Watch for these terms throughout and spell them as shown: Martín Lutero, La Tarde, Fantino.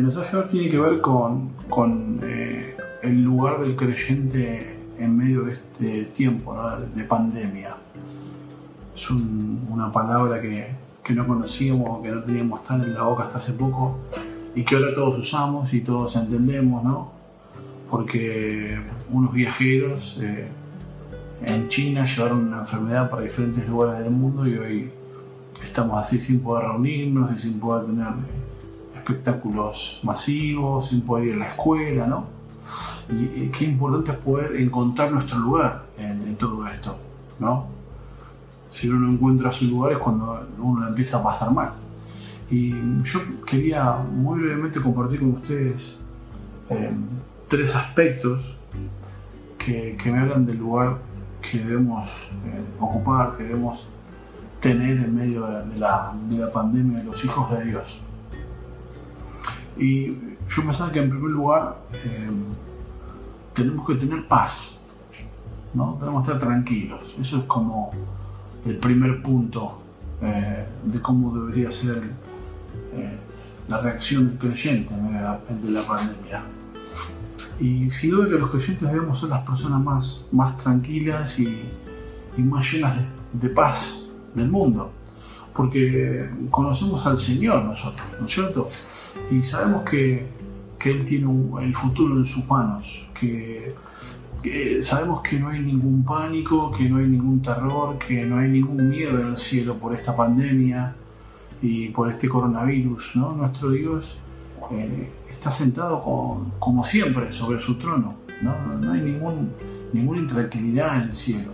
El mensaje de hoy tiene que ver con el lugar del creyente en medio de este tiempo, ¿no?, de pandemia. Es una palabra que no conocíamos, que no teníamos tan en la boca hasta hace poco y que ahora todos usamos y todos entendemos, ¿no? Porque unos viajeros en China llevaron una enfermedad para diferentes lugares del mundo y hoy estamos así sin poder reunirnos y sin poder tener espectáculos masivos, sin poder ir a la escuela, ¿no? Y qué importante es poder encontrar nuestro lugar en todo esto, ¿no? Si uno no encuentra su lugar es cuando uno empieza a pasar mal. Y yo quería muy brevemente compartir con ustedes tres aspectos que me hablan del lugar que debemos ocupar, que debemos tener en medio de la pandemia de los hijos de Dios. Y yo pensaba que en primer lugar tenemos que tener paz, ¿no? Tenemos que estar tranquilos. Eso es como el primer punto de cómo debería ser la reacción del creyente en medio de la pandemia. Y sin duda que los creyentes debemos ser las personas más tranquilas y más llenas de paz del mundo, porque conocemos al Señor nosotros, ¿no es cierto? Y sabemos que Él tiene el futuro en sus manos, que sabemos que no hay ningún pánico, que no hay ningún terror, que no hay ningún miedo en el cielo por esta pandemia y por este coronavirus, ¿no? Nuestro Dios está sentado como siempre sobre su trono, ¿no? No hay ninguna intranquilidad en el cielo.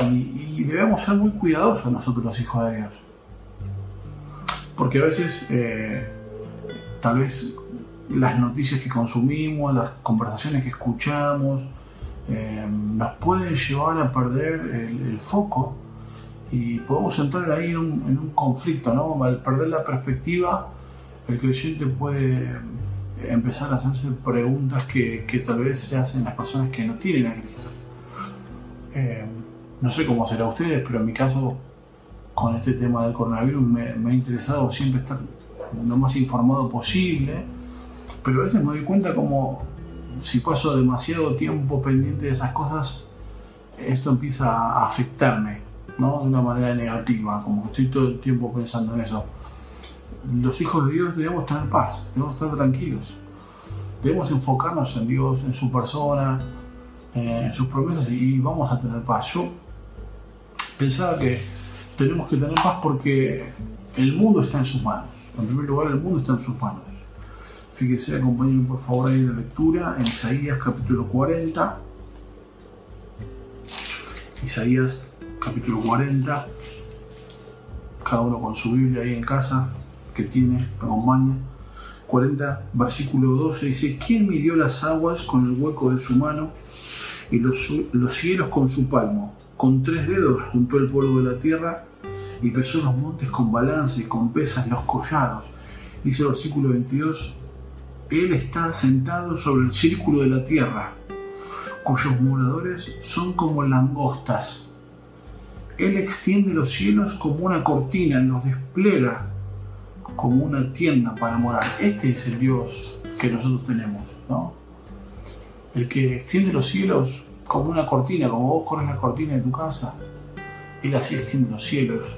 Y debemos ser muy cuidadosos nosotros los hijos de Dios. Porque a veces, tal vez las noticias que consumimos, las conversaciones que escuchamos, nos pueden llevar a perder el foco y podemos entrar ahí en un conflicto, ¿no? Al perder la perspectiva, el creyente puede empezar a hacerse preguntas que tal vez se hacen las personas que no tienen a Cristo. No sé cómo será ustedes, pero en mi caso, con este tema del coronavirus, me ha interesado siempre estar lo más informado posible, pero a veces me doy cuenta como si paso demasiado tiempo pendiente de esas cosas, esto empieza a afectarme, ¿no?, de una manera negativa, como que estoy todo el tiempo pensando en eso. Los hijos de Dios debemos tener paz, debemos estar tranquilos, debemos enfocarnos en Dios, en su persona, en sus promesas y vamos a tener paz. Yo pensaba que tenemos que tener paz porque el mundo está en sus manos. En primer lugar, el mundo está en sus manos. Fíjense, acompáñenme por favor ahí en la lectura, en Isaías capítulo 40. Isaías capítulo 40. Cada uno con su Biblia ahí en casa, que tiene, acompaña. 40, versículo 12, dice: ¿Quién midió las aguas con el hueco de su mano y los cielos con su palmo? Con 3 dedos juntó el polvo de la tierra y pesó los montes con balance y con pesas los collados. Dice el versículo 22, Él está sentado sobre el círculo de la tierra, cuyos moradores son como langostas. Él extiende los cielos como una cortina, los despliega como una tienda para morar. Este es el Dios que nosotros tenemos, ¿no? El que extiende los cielos como una cortina, como vos corres la cortina de tu casa, Él así extiende los cielos.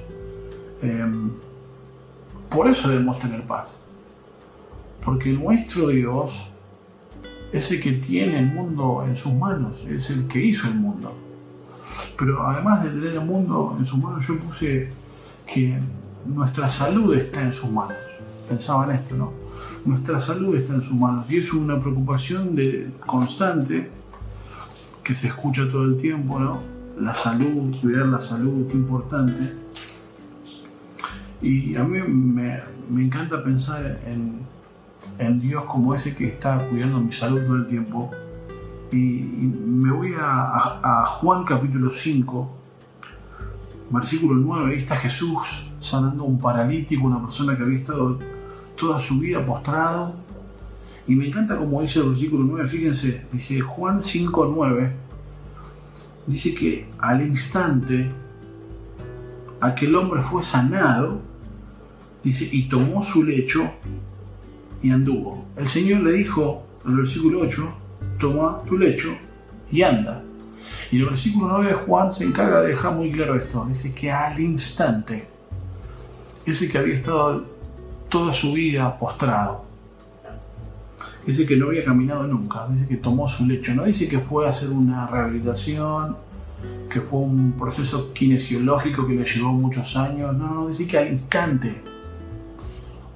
Por eso debemos tener paz, porque nuestro Dios es el que tiene el mundo en sus manos, es el que hizo el mundo. Pero además de tener el mundo en sus manos, yo puse que nuestra salud está en sus manos. Pensaba en esto, ¿no? Nuestra salud está en sus manos y es una preocupación constante que se escucha todo el tiempo, ¿no? La salud, cuidar la salud, qué importante. Y a mí me encanta pensar en Dios como ese que está cuidando mi salud todo el tiempo. Y me voy a Juan capítulo 5, versículo 9. Ahí está Jesús sanando a un paralítico, una persona que había estado toda su vida postrado. Y me encanta como dice el versículo 9, fíjense, dice Juan 5, 9, dice que al instante aquel hombre fue sanado, dice, y tomó su lecho y anduvo. El Señor le dijo, en el versículo 8, toma tu lecho y anda. Y en el versículo 9, Juan se encarga de dejar muy claro esto. Dice que al instante, ese que había estado toda su vida postrado, dice que no había caminado nunca, dice que tomó su lecho, no dice que fue a hacer una rehabilitación, que fue un proceso kinesiológico que le llevó muchos años, no, no, dice que al instante,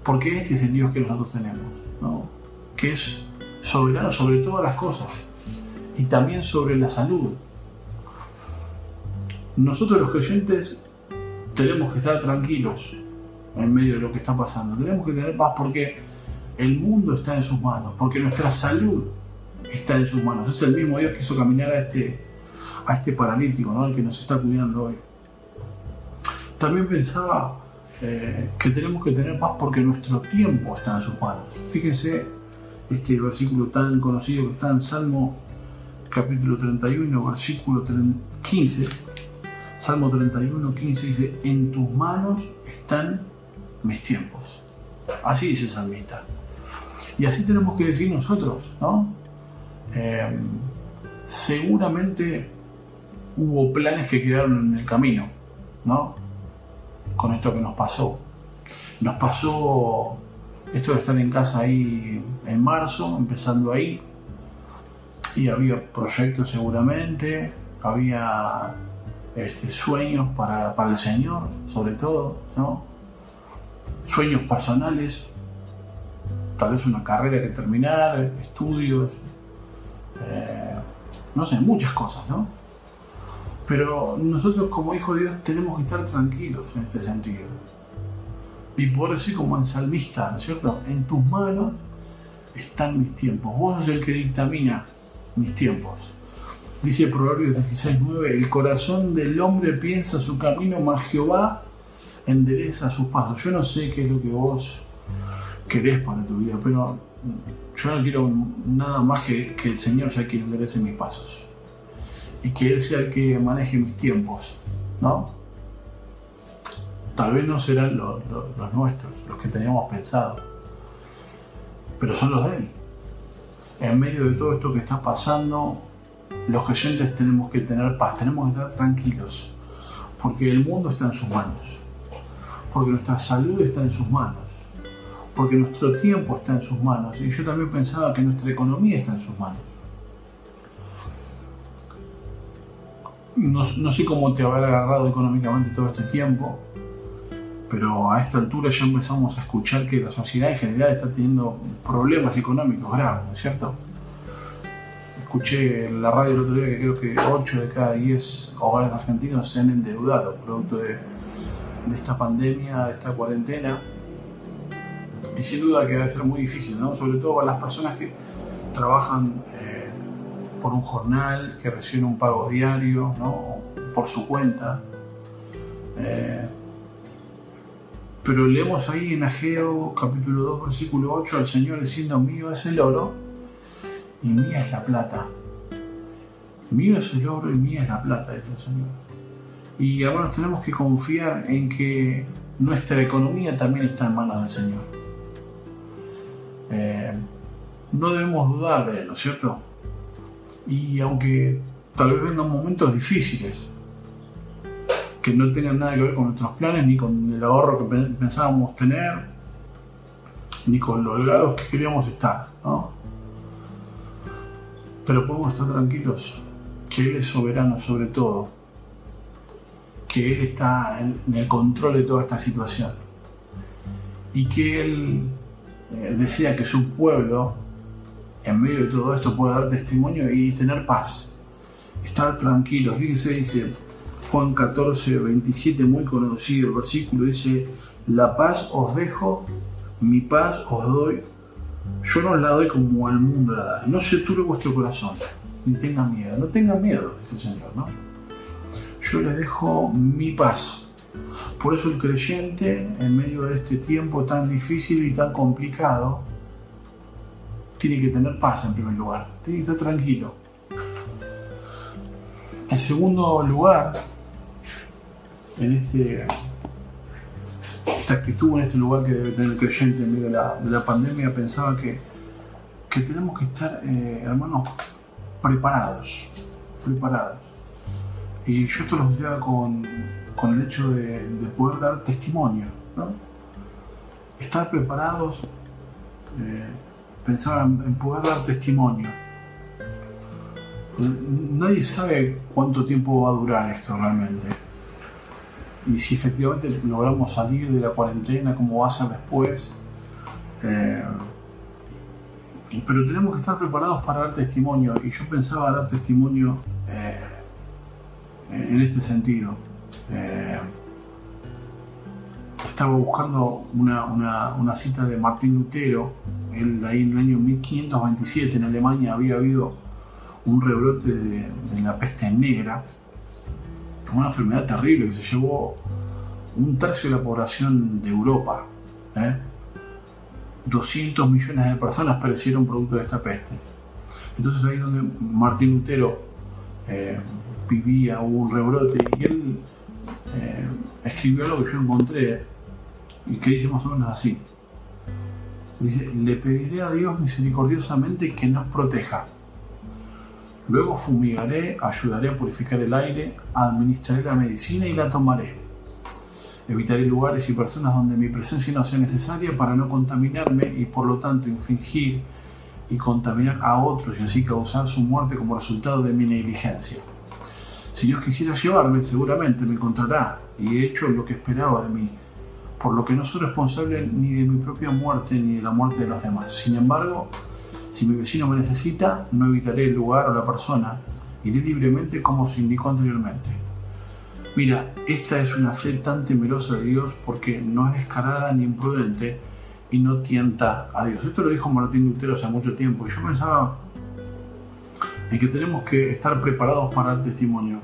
porque este es el Dios que nosotros tenemos, ¿no? Que es soberano sobre todas las cosas y también sobre la salud. Nosotros los creyentes tenemos que estar tranquilos en medio de lo que está pasando, tenemos que tener paz porque el mundo está en sus manos, porque nuestra salud está en sus manos. Es el mismo Dios que hizo caminar a este paralítico, ¿no? El que nos está cuidando hoy. También pensaba que tenemos que tener paz porque nuestro tiempo está en sus manos. Fíjense este versículo tan conocido que está en Salmo capítulo 31, versículo 15. Salmo 31, 15 dice, en tus manos están mis tiempos. Así dice el salmista. Y así tenemos que decir nosotros, ¿no? Seguramente hubo planes que quedaron en el camino, ¿no? Con esto que nos pasó. Nos pasó esto de estar en casa ahí en marzo, empezando ahí. Y había proyectos seguramente, había sueños para el Señor, sobre todo, ¿no? Sueños personales, tal vez una carrera que terminar, estudios, no sé, muchas cosas, ¿no? Pero nosotros como hijos de Dios tenemos que estar tranquilos en este sentido. Y poder decir como en salmista, ¿no es cierto? En tus manos están mis tiempos, vos sos el que dictamina mis tiempos. Dice Proverbios 16:9, el corazón del hombre piensa su camino, mas Jehová endereza sus pasos. Yo no sé qué es lo que vos querés para tu vida, pero yo no quiero nada más que el Señor sea quien enderece mis pasos y que Él sea el que maneje mis tiempos, ¿no? Tal vez no serán los nuestros, los que teníamos pensado, pero son los de Él. En medio de todo esto que está pasando, los creyentes tenemos que tener paz, tenemos que estar tranquilos, porque el mundo está en sus manos, porque nuestra salud está en sus manos, porque nuestro tiempo está en sus manos, y yo también pensaba que nuestra economía está en sus manos. No sé cómo te habrá agarrado económicamente todo este tiempo, pero a esta altura ya empezamos a escuchar que la sociedad en general está teniendo problemas económicos graves, ¿no es cierto? Escuché en la radio el otro día que creo que 8 de cada 10 hogares argentinos se han endeudado producto de esta pandemia, de esta cuarentena, y sin duda que va a ser muy difícil, ¿no? Sobre todo para las personas que trabajan por un jornal, que reciben un pago diario, ¿no? Por su cuenta. Pero leemos ahí en Ageo capítulo 2 versículo 8 al Señor diciendo, mío es el oro y mía es la plata. Mío es el oro y mía es la plata, dice el Señor. Y ahora tenemos que confiar en que nuestra economía también está en manos del Señor. No debemos dudar de él, ¿no es cierto? Y aunque tal vez vengan momentos difíciles, que no tengan nada que ver con nuestros planes, ni con el ahorro que pensábamos tener, ni con los holgados que queríamos estar, ¿no? Pero podemos estar tranquilos, que Él es soberano sobre todo, que Él está en el control de toda esta situación y que Él desea que su pueblo, en medio de todo esto, pueda dar testimonio y tener paz, estar tranquilos. Fíjense, dice Juan 14, 27, muy conocido el versículo, dice, la paz os dejo, mi paz os doy, yo no la doy como el mundo la da, no se turbe vuestro corazón, ni tengan miedo, no tengan miedo, dice el Señor, ¿no? Yo les dejo mi paz. Por eso el creyente, en medio de este tiempo tan difícil y tan complicado, tiene que tener paz en primer lugar, tiene que estar tranquilo. En segundo lugar, en este esta actitud, en este lugar que debe tener el creyente en medio de la pandemia, pensaba que tenemos que estar, hermanos, preparados. Y yo esto lo asociaba con el hecho de poder dar testimonio, ¿no? Estar preparados, pensaba en poder dar testimonio. Nadie sabe cuánto tiempo va a durar esto realmente. Y si efectivamente logramos salir de la cuarentena, cómo va a ser después. Pero tenemos que estar preparados para dar testimonio. Y yo pensaba dar testimonio en este sentido. Estaba buscando una cita de Martín Lutero. Él ahí en el año 1527 en Alemania había habido un rebrote de la peste negra, una enfermedad terrible que se llevó un tercio de la población de Europa. 200 millones de personas perecieron producto de esta peste. Entonces ahí donde Martín Lutero vivía, hubo un rebrote, y él escribió algo que yo encontré y que dice más o menos así. Dice: le pediré a Dios misericordiosamente que nos proteja. Luego fumigaré, ayudaré a purificar el aire, administraré la medicina y la tomaré. Evitaré lugares y personas donde mi presencia no sea necesaria para no contaminarme y por lo tanto infringir y contaminar a otros y así causar su muerte como resultado de mi negligencia. Si Dios quisiera llevarme, seguramente me encontrará y he hecho lo que esperaba de mí, por lo que no soy responsable ni de mi propia muerte ni de la muerte de los demás. Sin embargo, si mi vecino me necesita, no evitaré el lugar o la persona, iré libremente como se indicó anteriormente. Mira, esta es una fe tan temerosa de Dios porque no es descarada ni imprudente y no tienta a Dios. Esto lo dijo Martín Lutero hace mucho tiempo y yo pensaba en que tenemos que estar preparados para el testimonio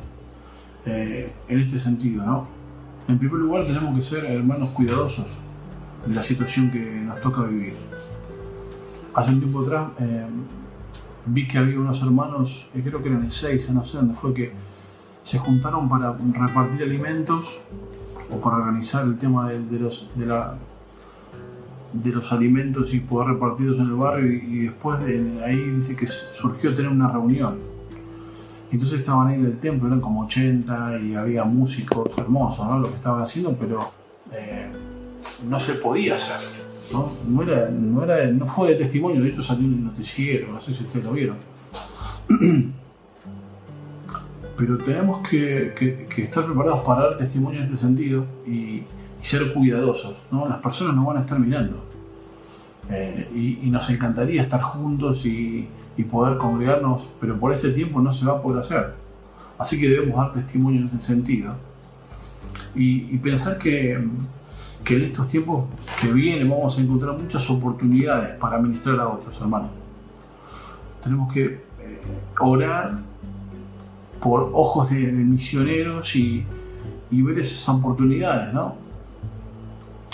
en este sentido, ¿no? En primer lugar, tenemos que ser, hermanos, cuidadosos de la situación que nos toca vivir. Hace un tiempo atrás vi que había unos hermanos, creo que eran en Ezeiza, no sé dónde fue, que se juntaron para repartir alimentos o para organizar el tema de los alimentos y poder repartirlos en el barrio, y después ahí dice que surgió tener una reunión. Entonces estaban ahí en el templo, eran como 80 y había músicos hermosos, ¿no? Lo que estaban haciendo, pero no se podía hacer. No fue de testimonio, de esto salió en el noticiero, no sé si ustedes lo vieron. Pero tenemos que estar preparados para dar testimonio en este sentido y ser cuidadosos, ¿no? Las personas nos van a estar mirando y nos encantaría estar juntos y poder congregarnos, pero por este tiempo no se va a poder hacer. Así que debemos dar testimonio en ese sentido y pensar que en estos tiempos que vienen vamos a encontrar muchas oportunidades para ministrar a otros, hermanos. Tenemos que orar por ojos de misioneros y ver esas oportunidades, ¿no?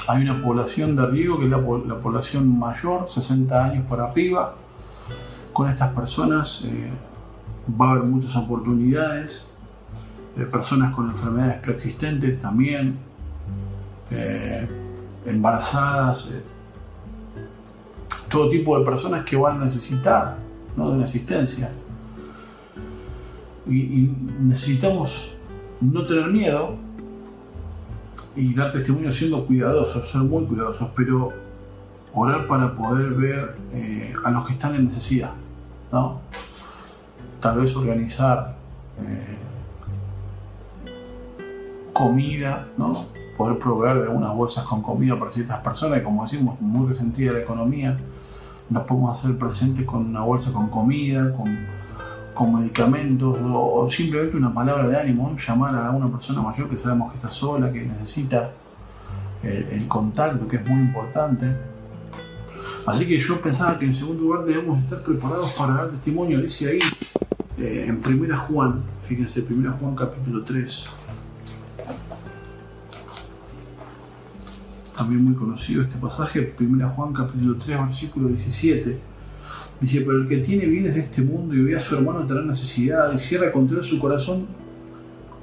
Hay una población de riesgo que es la población mayor, 60 años para arriba. Con estas personas va a haber muchas oportunidades. Personas con enfermedades preexistentes también. Embarazadas, todo tipo de personas que van a necesitar, ¿no?, de una asistencia y necesitamos no tener miedo y dar testimonio siendo cuidadosos, ser muy cuidadosos, pero orar para poder ver a los que están en necesidad, ¿no? Tal vez organizar comida, ¿no?, poder proveer de algunas bolsas con comida para ciertas personas, y como decimos, muy resentida la economía, nos podemos hacer presentes con una bolsa con comida, con medicamentos, o simplemente una palabra de ánimo, llamar a una persona mayor que sabemos que está sola, que necesita el contacto, que es muy importante. Así que yo pensaba que en segundo lugar debemos estar preparados para dar testimonio, dice ahí en 1 Juan, fíjense, 1 Juan capítulo 3, también muy conocido este pasaje, 1 Juan capítulo 3, versículo 17, dice: pero el que tiene bienes de este mundo y ve a su hermano tener necesidad y cierra contra él su corazón,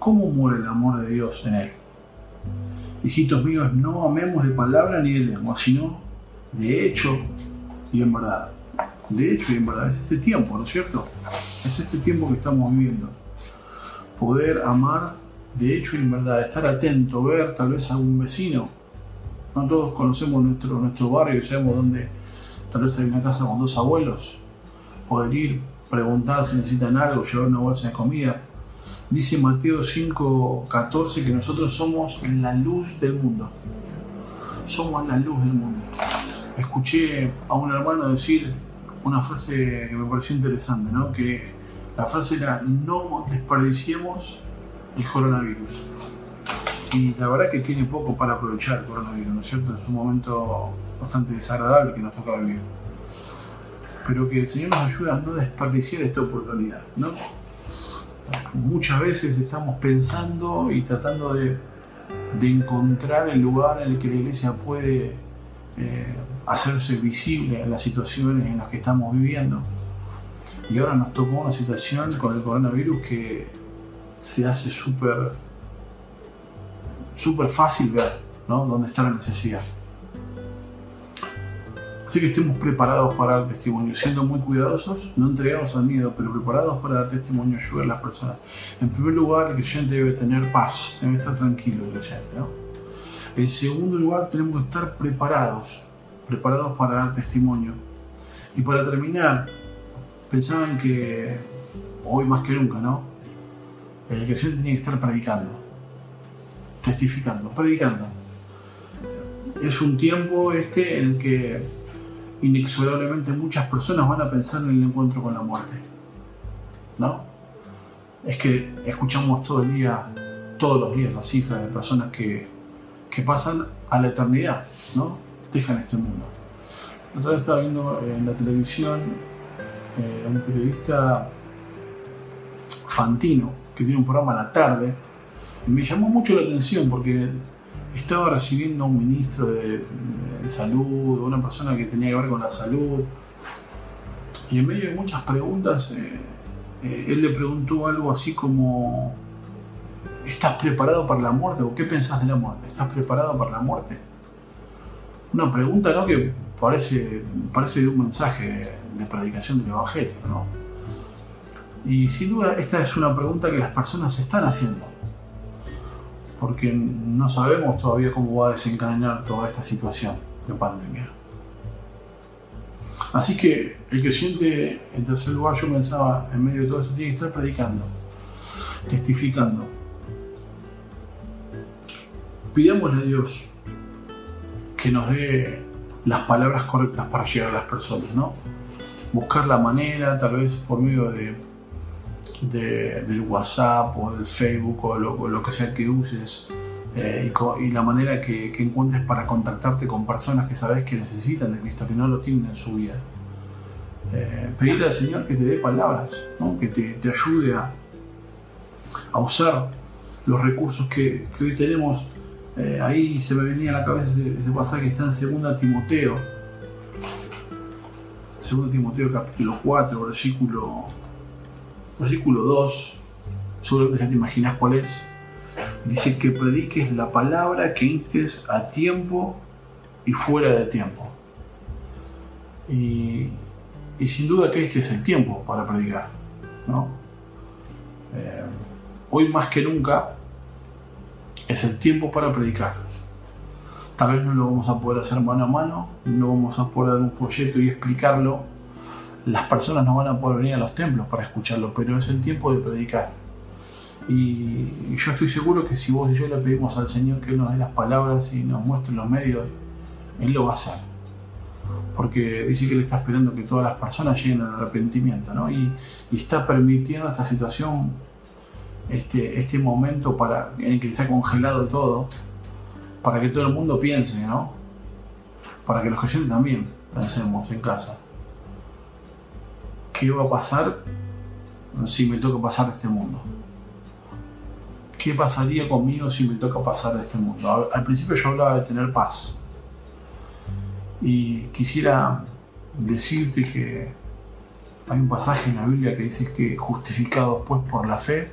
¿cómo muere el amor de Dios en él? Hijitos míos, no amemos de palabra ni de lengua, sino de hecho y en verdad. De hecho y en verdad, es este tiempo, ¿no es cierto? Es este tiempo que estamos viviendo. Poder amar de hecho y en verdad, estar atento, ver tal vez a algún vecino. No todos conocemos nuestro barrio y sabemos dónde tal vez hay una casa con dos abuelos. Poder ir, preguntar si necesitan algo, llevar una bolsa de comida. Dice Mateo 5:14 que nosotros somos la luz del mundo. Somos la luz del mundo. Escuché a un hermano decir una frase que me pareció interesante, ¿no? Que la frase era: no desperdiciemos el coronavirus. Y la verdad que tiene poco para aprovechar el coronavirus, ¿no es cierto? Es un momento bastante desagradable que nos toca vivir. Pero que el Señor nos ayude a no desperdiciar esta oportunidad, ¿no? Muchas veces estamos pensando y tratando de encontrar el lugar en el que la iglesia puede hacerse visible en las situaciones en las que estamos viviendo. Y ahora nos tocó una situación con el coronavirus que se hace súper fácil ver, ¿no?, dónde está la necesidad. Así que estemos preparados para dar testimonio, siendo muy cuidadosos, no entregados al miedo, pero preparados para dar testimonio, ayudar a las personas. En primer lugar, el creyente debe tener paz, debe estar tranquilo el creyente, ¿no? En segundo lugar, tenemos que estar preparados para dar testimonio. Y para terminar, pensaban que hoy más que nunca, ¿no?, el creyente tenía que estar predicando, testificando, predicando. Es un tiempo en el que inexorablemente muchas personas van a pensar en el encuentro con la muerte, ¿no? Es que escuchamos todo el día, todos los días, las cifras de personas que pasan a la eternidad, ¿no? Dejan este mundo. La otra vez estaba viendo en la televisión un periodista, Fantino, que tiene un programa La Tarde, y me llamó mucho la atención porque estaba recibiendo a un ministro de salud, una persona que tenía que ver con la salud, y en medio de muchas preguntas él le preguntó algo así como: ¿estás preparado para la muerte? ¿O qué pensás de la muerte? ¿Estás preparado para la muerte? Una pregunta, ¿no?, que parece de un mensaje de predicación del Evangelio, ¿no? Y sin duda esta es una pregunta que las personas están haciendo, porque no sabemos todavía cómo va a desencadenar toda esta situación de pandemia. Así que el creyente, en tercer lugar, yo pensaba, en medio de todo esto, tiene que estar predicando, testificando. Pidámosle a Dios que nos dé las palabras correctas para llegar a las personas, ¿no? Buscar la manera, tal vez por medio del WhatsApp o del Facebook o lo que sea que uses, y la manera que encuentres para contactarte con personas que sabes que necesitan de Cristo, que no lo tienen en su vida. Pedirle al Señor que te dé palabras, ¿no?, que te ayude a usar los recursos que hoy tenemos. Ahí se me venía a la cabeza ese pasaje que está en 2 Timoteo capítulo 4 versículo 2, seguro que ya te imaginas cuál es. Dice que prediques la palabra, que instes a tiempo y fuera de tiempo. Y sin duda que este es el tiempo para predicar, ¿no? Hoy más que nunca es el tiempo para predicar. Tal vez no lo vamos a poder hacer mano a mano, no vamos a poder dar un folleto y explicarlo. Las personas no van a poder venir a los templos para escucharlo, pero es el tiempo de predicar. Y yo estoy seguro que si vos y yo le pedimos al Señor que Él nos dé las palabras y nos muestre los medios, Él lo va a hacer. Porque dice que Él está esperando que todas las personas lleguen al arrepentimiento, ¿no? Y está permitiendo esta situación, este momento en el que está congelado todo, para que todo el mundo piense, ¿no? Para que los creyentes también pensemos en casa. ¿Qué va a pasar si me toca pasar de este mundo? ¿Qué pasaría conmigo si me toca pasar de este mundo? Al principio yo hablaba de tener paz. Y quisiera decirte que hay un pasaje en la Biblia que dice que justificados pues por la fe,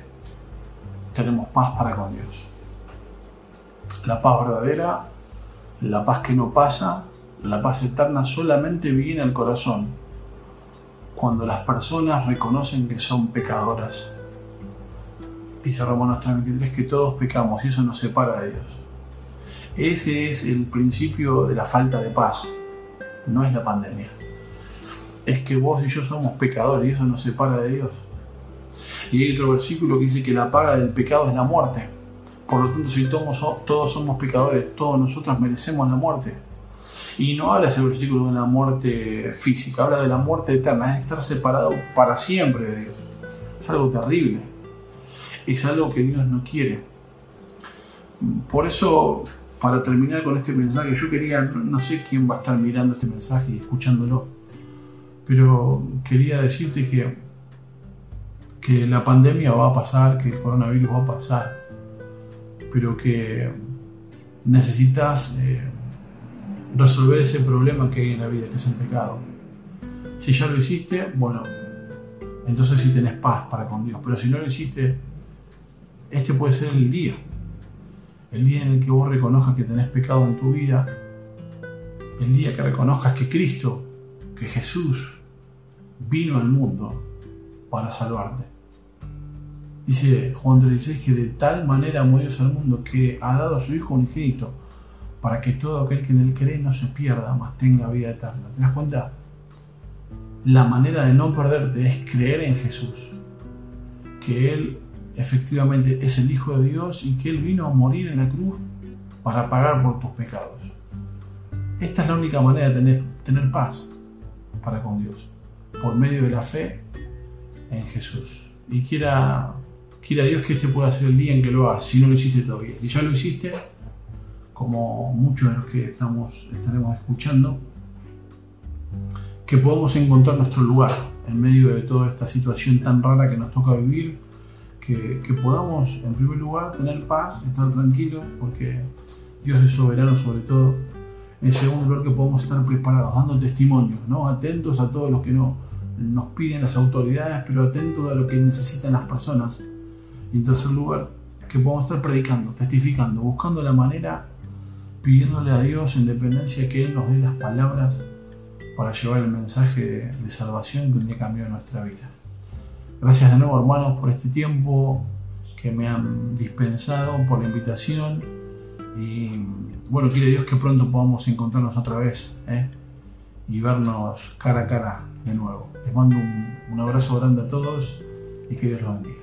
tenemos paz para con Dios. La paz verdadera, la paz que no pasa, la paz eterna solamente viene al corazón cuando las personas reconocen que son pecadoras. Dice Romanos 3:23 que todos pecamos y eso nos separa de Dios. Ese es el principio de la falta de paz, no es la pandemia. Es que vos y yo somos pecadores y eso nos separa de Dios. Y hay otro versículo que dice que la paga del pecado es la muerte. Por lo tanto, si todos somos pecadores, todos nosotros merecemos la muerte. Y no habla ese versículo de la muerte física, habla de la muerte eterna, es estar separado para siempre de Dios. Es algo terrible, es algo que Dios no quiere. Por eso, para terminar con este mensaje, yo quería, no sé quién va a estar mirando este mensaje y escuchándolo, pero quería decirte que la pandemia va a pasar, que el coronavirus va a pasar, pero que necesitas resolver ese problema que hay en la vida, que es el pecado. Si ya lo hiciste, bueno, entonces sí tenés paz para con Dios, pero si no lo hiciste, este puede ser el día en el que vos reconozcas que tenés pecado en tu vida, el día que reconozcas que Cristo, que Jesús vino al mundo para salvarte. Dice Juan 3:16 que de tal manera amó Dios al mundo que ha dado a su Hijo unigénito para que todo aquel que en él cree no se pierda, mas tenga vida eterna. ¿Te das cuenta? La manera de no perderte es creer en Jesús, que Él efectivamente es el Hijo de Dios y que Él vino a morir en la cruz para pagar por tus pecados. Esta es la única manera de tener paz para con Dios, por medio de la fe en Jesús. Y quiera Dios que este pueda ser el día en que lo hagas, si no lo hiciste todavía. Si ya lo hiciste, como muchos de los que estaremos escuchando, que podamos encontrar nuestro lugar en medio de toda esta situación tan rara que nos toca vivir, que podamos, en primer lugar, tener paz, estar tranquilos, porque Dios es soberano sobre todo. En segundo lugar, que podamos estar preparados, dando testimonio, ¿no? Atentos a todos los que nos piden las autoridades, pero atentos a lo que necesitan las personas. Y en tercer lugar, que podamos estar predicando, testificando, buscando la manera, pidiéndole a Dios en dependencia que Él nos dé las palabras para llevar el mensaje de salvación que un día cambió nuestra vida. Gracias de nuevo, hermanos, por este tiempo que me han dispensado, por la invitación. Y bueno, quiere Dios que pronto podamos encontrarnos otra vez, y vernos cara a cara de nuevo. Les mando un abrazo grande a todos y que Dios los bendiga.